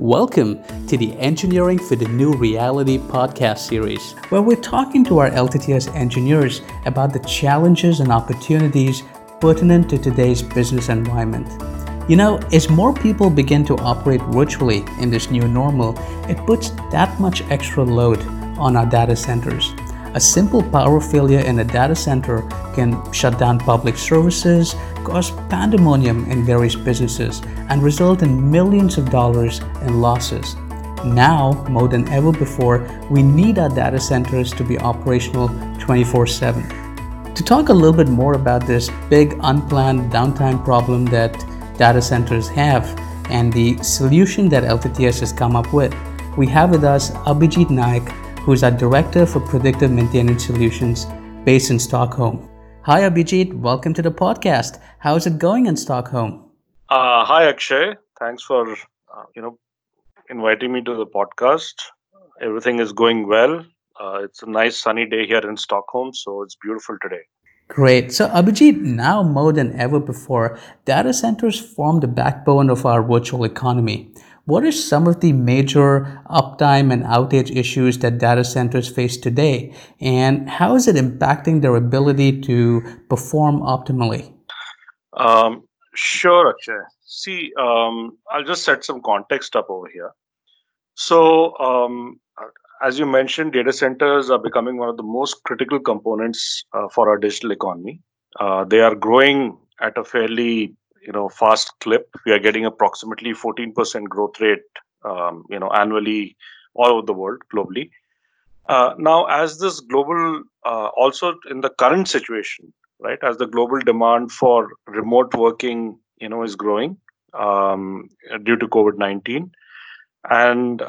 Welcome to the Engineering for the New Reality podcast series, where we're talking to our LTTS engineers about the challenges and opportunities pertinent to today's business environment. You know, as more people begin to operate virtually in this new normal, it puts that much extra load on our data centers. A simple power failure in a data center can shut down public services, cause pandemonium in various businesses, and result in millions of dollars in losses. Now, more than ever before, we need our data centers to be operational 24/7. To talk a little bit more about this big unplanned downtime problem that data centers have and the solution that LTTS has come up with, we have with us Abhijit Naik, who is our Director for Predictive Maintenance Solutions based in Stockholm. Hi Abhijit, welcome to the podcast. How's it going in Stockholm? Hi Akshay, thanks for inviting me to the podcast. Everything is going well. It's a nice sunny day here in Stockholm, so it's beautiful today. Great. So Abhijit, now more than ever before, data centers form the backbone of our virtual economy. What are some of the major uptime and outage issues that data centers face today, and how is it impacting their ability to perform optimally? Sure, Akshay. See, I'll just set some context up over here. So, as you mentioned, data centers are becoming one of the most critical components for our digital economy. They are growing at a fairly fast clip. We are getting approximately 14% growth rate, annually all over the world globally. Now, as this global, also in the current situation, right, as the global demand for remote working, is growing due to COVID-19. And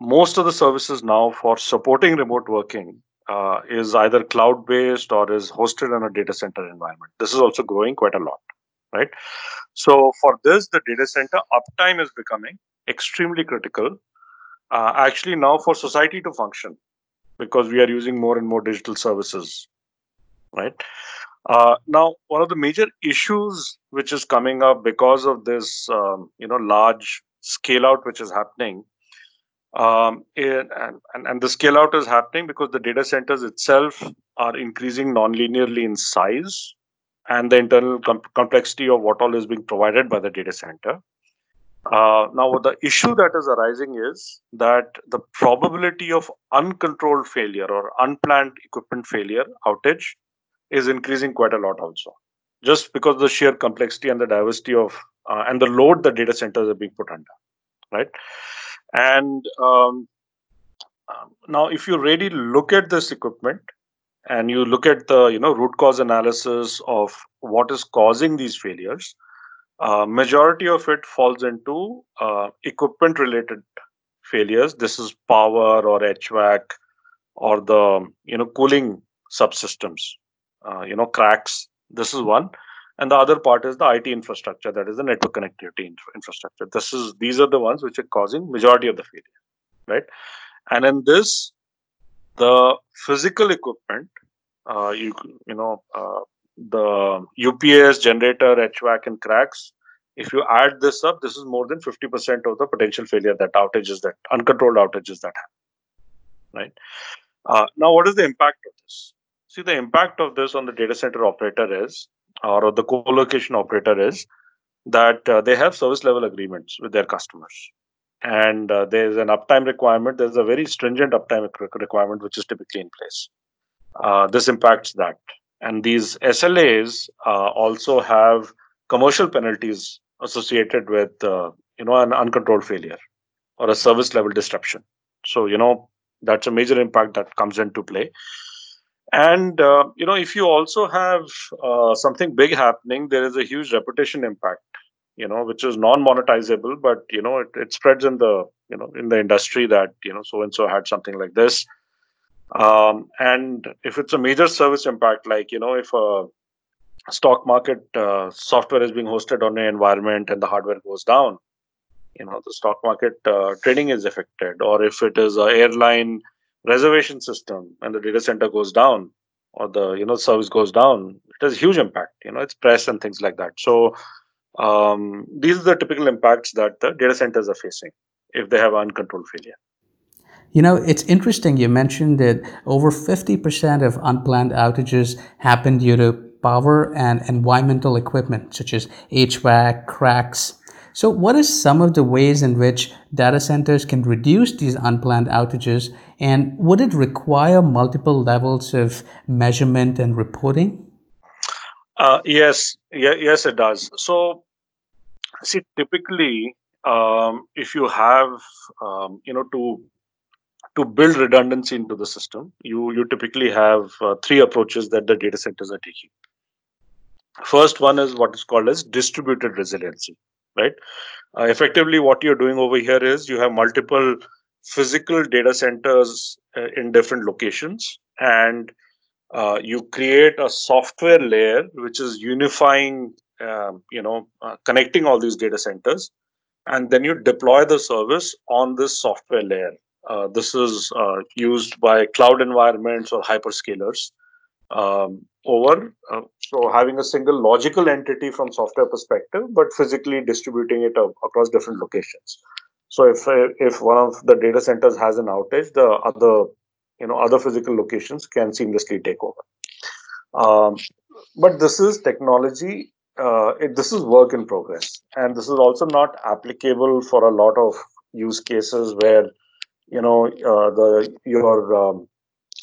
most of the services now for supporting remote working is either cloud-based or is hosted in a data center environment. This is also growing quite a lot. Right. So for this, the data center uptime is becoming extremely critical, actually now for society to function, because we are using more and more digital services. Right. Now, one of the major issues which is coming up because of this, large scale out which is happening, and the scale out is happening because the data centers itself are increasing non-linearly in size, and the internal complexity of what all is being provided by the data center. Now, the issue that is arising is that the probability of uncontrolled failure or unplanned equipment failure outage is increasing quite a lot also, just because of the sheer complexity and the diversity of and the load the data centers are being put under, right? And now, if you really look at this equipment, and you look at the root cause analysis of what is causing these failures, majority of it falls into equipment related failures. This is power or HVAC or the cooling subsystems, CRACs. This is one, and the other part is the IT infrastructure, that is the network connectivity infrastructure. These are the ones which are causing majority of the failure, right? And in this, the physical equipment, the UPS, generator, HVAC, and CRACs, if you add this up, this is more than 50% of the potential failure that uncontrolled outages that happen, right? Now, what is the impact of this? See, the impact of this on the data center operator or the co-location operator is that they have service level agreements with their customers. And there's an uptime requirement. There's a very stringent uptime requirement, which is typically in place. This impacts that. And these SLAs also have commercial penalties associated with, an uncontrolled failure or a service level disruption. So, that's a major impact that comes into play. And, if you also have something big happening, there is a huge reputation impact, which is non-monetizable, but, it spreads in the, in the industry that, so-and-so had something like this. And if it's a major service impact, like, if a stock market software is being hosted on an environment and the hardware goes down, the stock market trading is affected. Or if it is an airline reservation system and the data center goes down or the, service goes down, it has a huge impact. It's press and things like that. So, these are the typical impacts that the data centers are facing. if they have uncontrolled failure. You know, it's interesting you mentioned that over 50% of unplanned outages happen due to power and environmental equipment such as HVAC, CRACs. So what are some of the ways in which data centers can reduce these unplanned outages, and would it require multiple levels of measurement and reporting? Yes, it does. So, see, typically, if you have, to build redundancy into the system, you typically have three approaches that the data centers are taking. First one is what is called as distributed resiliency, right? Effectively, what you're doing over here is you have multiple physical data centers in different locations, and you create a software layer which is unifying, connecting all these data centers, and then you deploy the service on this software layer. This is used by cloud environments or hyperscalers. So having a single logical entity from software perspective, but physically distributing it across different locations. So if one of the data centers has an outage, the other physical locations can seamlessly take over. But this is technology. This is work in progress, and this is also not applicable for a lot of use cases where your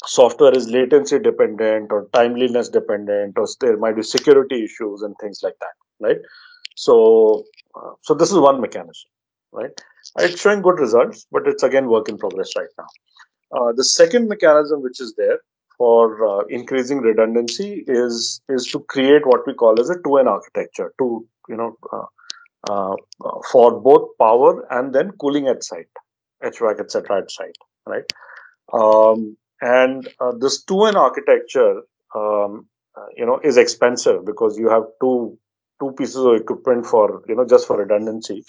software is latency dependent or timeliness dependent, or there might be security issues and things like that, right? So this is one mechanism, right? It's showing good results, but it's again work in progress right now. The second mechanism which is there for increasing redundancy is to create what we call as a 2N architecture for both power and then cooling at site, HVAC, etc. at site, right? This 2N architecture, is expensive because you have two pieces of equipment for, just for redundancy.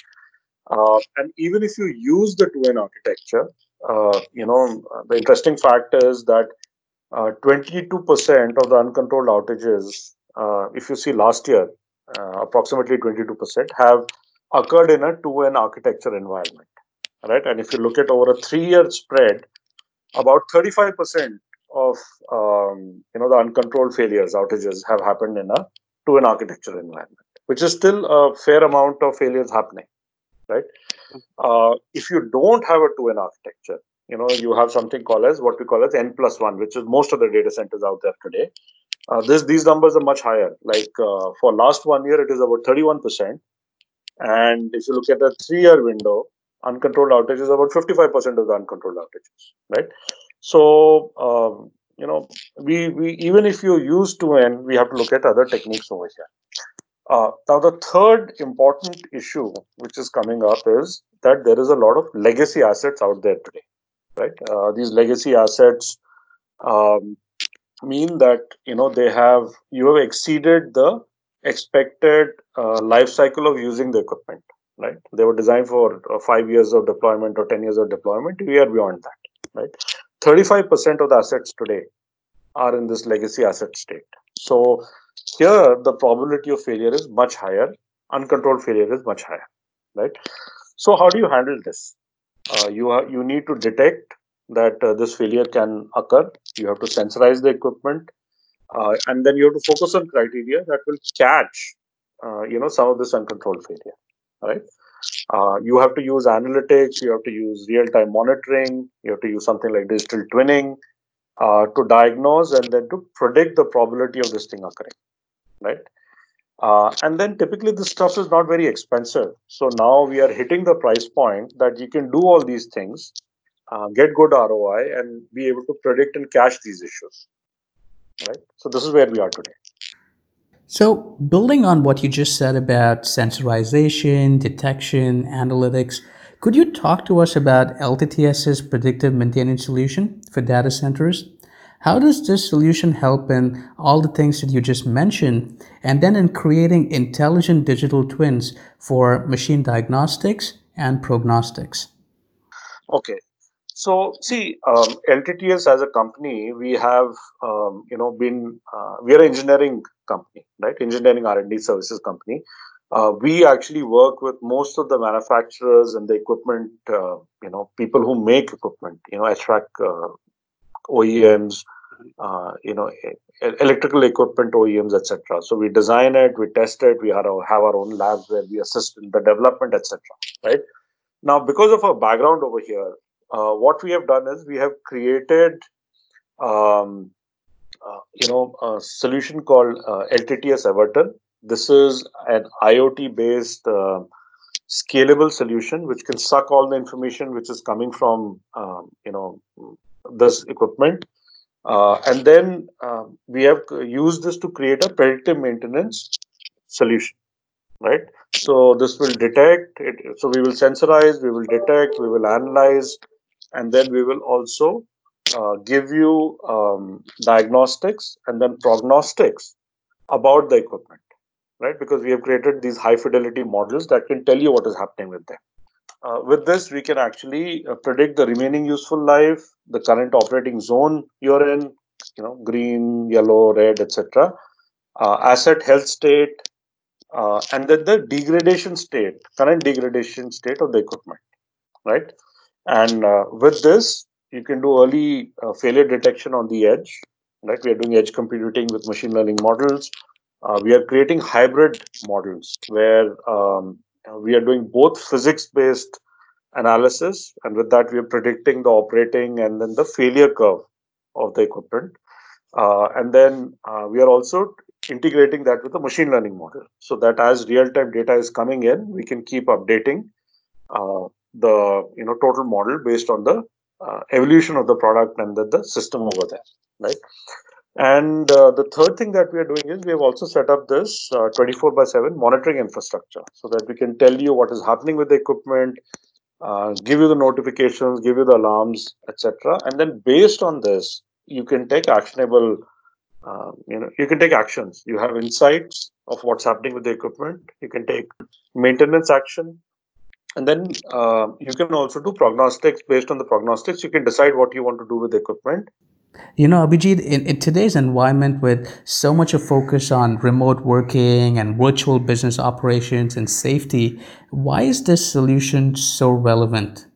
And even if you use the 2N architecture, the interesting fact is that 22% of the uncontrolled outages, if you see last year, approximately 22% have occurred in a 2N architecture environment, right? And if you look at over a 3-year spread, about 35% of the uncontrolled failures, outages have happened in a 2N architecture environment, which is still a fair amount of failures happening, right? If you don't have a 2N architecture, you have something called as what we call as N plus one, which is most of the data centers out there today. These numbers are much higher. Like for last 1 year, it is about 31%, and if you look at a 3-year window, uncontrolled outages about 55% of the uncontrolled outages, right? So we even if you use 2N, we have to look at other techniques over here. Now the third important issue which is coming up is that there is a lot of legacy assets out there today, right? These legacy assets mean that you have exceeded the expected life cycle of using the equipment. Right, they were designed for 5 years of deployment or 10 years of deployment. We are beyond that. Right, 35% of the assets today are in this legacy asset state. So here, the probability of failure is much higher. Uncontrolled failure is much higher. Right. So how do you handle this? You need to detect that this failure can occur. You have to sensorize the equipment, and then you have to focus on criteria that will catch, some of this uncontrolled failure. Right, you have to use analytics, you have to use real-time monitoring, you have to use something like digital twinning to diagnose and then to predict the probability of this thing occurring, right? And then typically this stuff is not very expensive. So now we are hitting the price point that you can do all these things, get good ROI and be able to predict and catch these issues, right? So this is where we are today. So building on what you just said about sensorization, detection, analytics, could you talk to us about LTTS's predictive maintenance solution for data centers? How does this solution help in all the things that you just mentioned, and then in creating intelligent digital twins for machine diagnostics and prognostics? Okay. So, see, LTTS as a company, we have, we are an engineering company, right? Engineering R&D services company. We actually work with most of the manufacturers and the equipment, people who make equipment, HVAC OEMs, electrical equipment OEMs, etc. So we design it, we test it, we have our own labs where we assist in the development, etc. Right? Now, because of our background over here, what we have done is we have created a solution called LTTS Everton. This is an IoT-based scalable solution which can suck all the information which is coming from this equipment, and then we have used this to create a predictive maintenance solution. Right? So this will detect it. So we will sensorize, we will detect, we will analyze, and then we will also give you diagnostics and then prognostics about the equipment. Right? Because we have created these high fidelity models that can tell you what is happening with them. With this, we can actually predict the remaining useful life, the current operating zone you're in, green, yellow, red, etc. Asset health state, and then the degradation state, current degradation state of the equipment. Right? And with this, you can do early failure detection on the edge. Right? We are doing edge computing with machine learning models. We are creating hybrid models where we are doing both physics-based analysis, and with that we are predicting the operating and then the failure curve of the equipment. And then we are also integrating that with a machine learning model so that as real-time data is coming in, we can keep updating the total model based on the evolution of the product and the system over there. Right? And the third thing that we are doing is we have also set up this 24/7 monitoring infrastructure so that we can tell you what is happening with the equipment, give you the notifications, give you the alarms, etc. And then based on this, you can take actionable, you can take actions. You have insights of what's happening with the equipment. You can take maintenance action. And then you can also do prognostics. Based on the prognostics, you can decide what you want to do with the equipment. Abhijit, in today's environment with so much of focus on remote working and virtual business operations and safety, why is this solution so relevant?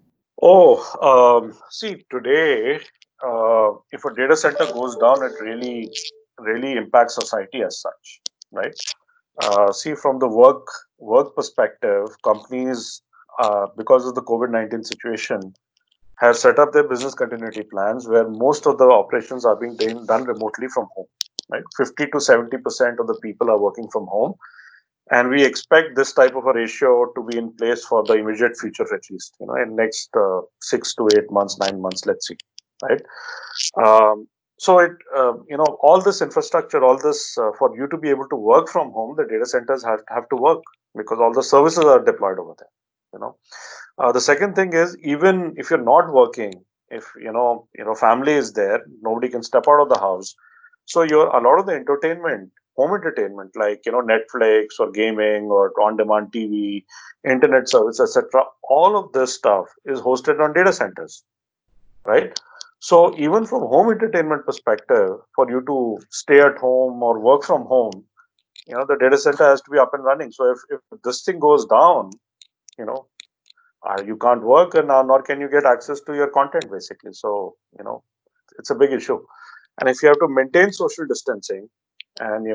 See, today, if a data center goes down, it really, really impacts society as such, right? See, from the work perspective, companies, because of the COVID-19 situation, have set up their business continuity plans where most of the operations are being done remotely from home. Right? 50 to 70% of the people are working from home. And we expect this type of a ratio to be in place for the immediate future at least, in next 6 to 8 months, 9 months, let's see. Right? So, all this infrastructure, all this, for you to be able to work from home, the data centers have to work because all the services are deployed over there. The second thing is, even if you're not working, if family is there, nobody can step out of the house. So a lot of the entertainment, home entertainment, like Netflix or gaming or on-demand TV, internet service, etc. All of this stuff is hosted on data centers, right? So even from home entertainment perspective, for you to stay at home or work from home, the data center has to be up and running. So if this thing goes down, you can't work and nor can you get access to your content, basically. So, it's a big issue. And if you have to maintain social distancing and,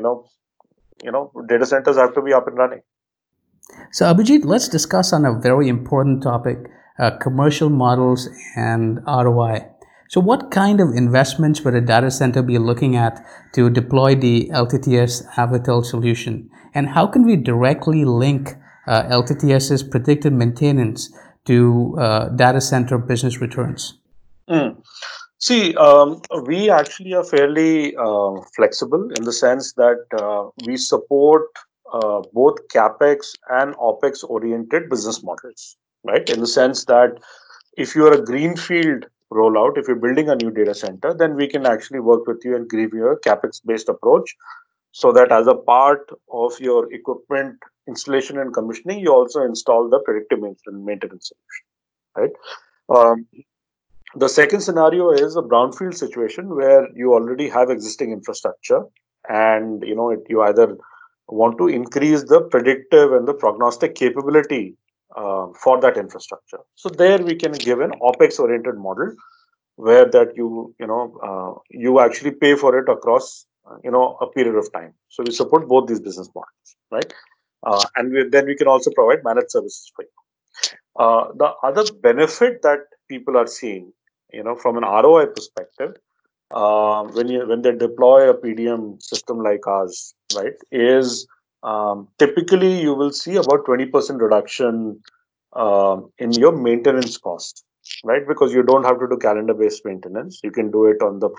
data centers have to be up and running. So, Abhijit, let's discuss on a very important topic, commercial models and ROI. So, what kind of investments would a data center be looking at to deploy the LTTS Avatel solution? And how can we directly link LTTS's predictive maintenance to data center business returns? See, we actually are fairly flexible in the sense that we support both CapEx and OpEx-oriented business models, right? In the sense that if you are a greenfield rollout, if you're building a new data center, then we can actually work with you and give you a CapEx-based approach so that as a part of your equipment installation and commissioning, you also install the predictive maintenance solution, right? The second scenario is a brownfield situation where you already have existing infrastructure and, you either want to increase the predictive and the prognostic capability for that infrastructure. So there we can give an OPEX oriented model where that you actually pay for it across a period of time. So we support both these business models, right? And then we can also provide managed services for you. The other benefit that people are seeing, from an ROI perspective, when they deploy a PDM system like ours, right, is typically you will see about 20% reduction in your maintenance cost, right? Because you don't have to do calendar-based maintenance. You can do it on the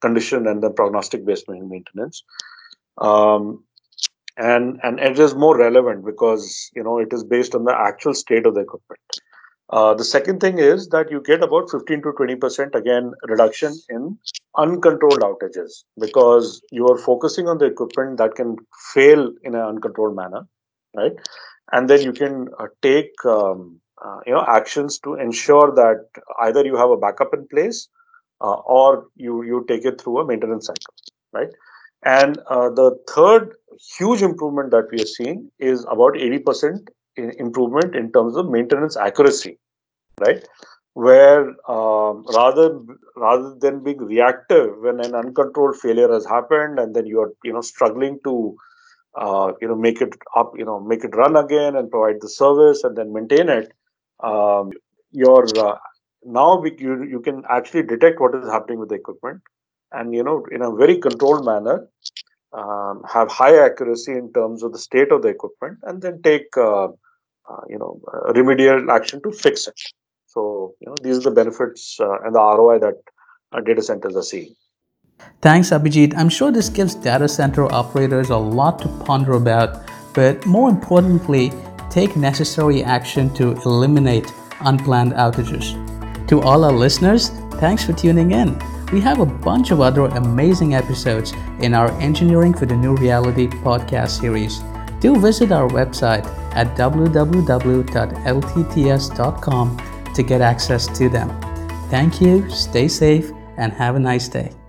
condition and the prognostic-based maintenance. And it is more relevant because it is based on the actual state of the equipment. The second thing is that you get about 15 to 20% again reduction in uncontrolled outages because you are focusing on the equipment that can fail in an uncontrolled manner, right? And then you can take actions to ensure that either you have a backup in place or you take it through a maintenance cycle, right? And the third huge improvement that we are seeing is about 80% improvement in terms of maintenance accuracy, right? Where rather than being reactive when an uncontrolled failure has happened and then you are struggling to make it up, make it run again and provide the service and then maintain it, now you can actually detect what is happening with the equipment and in a very controlled manner, have high accuracy in terms of the state of the equipment and then take remedial action to fix it. So these are the benefits and the ROI that data centers are seeing. Thanks, Abhijit. I'm sure this gives data center operators a lot to ponder about, but more importantly, take necessary action to eliminate unplanned outages. To all our listeners, thanks for tuning in. We have a bunch of other amazing episodes in our Engineering for the New Reality podcast series. Do visit our website at www.ltts.com to get access to them. Thank you, stay safe, and have a nice day.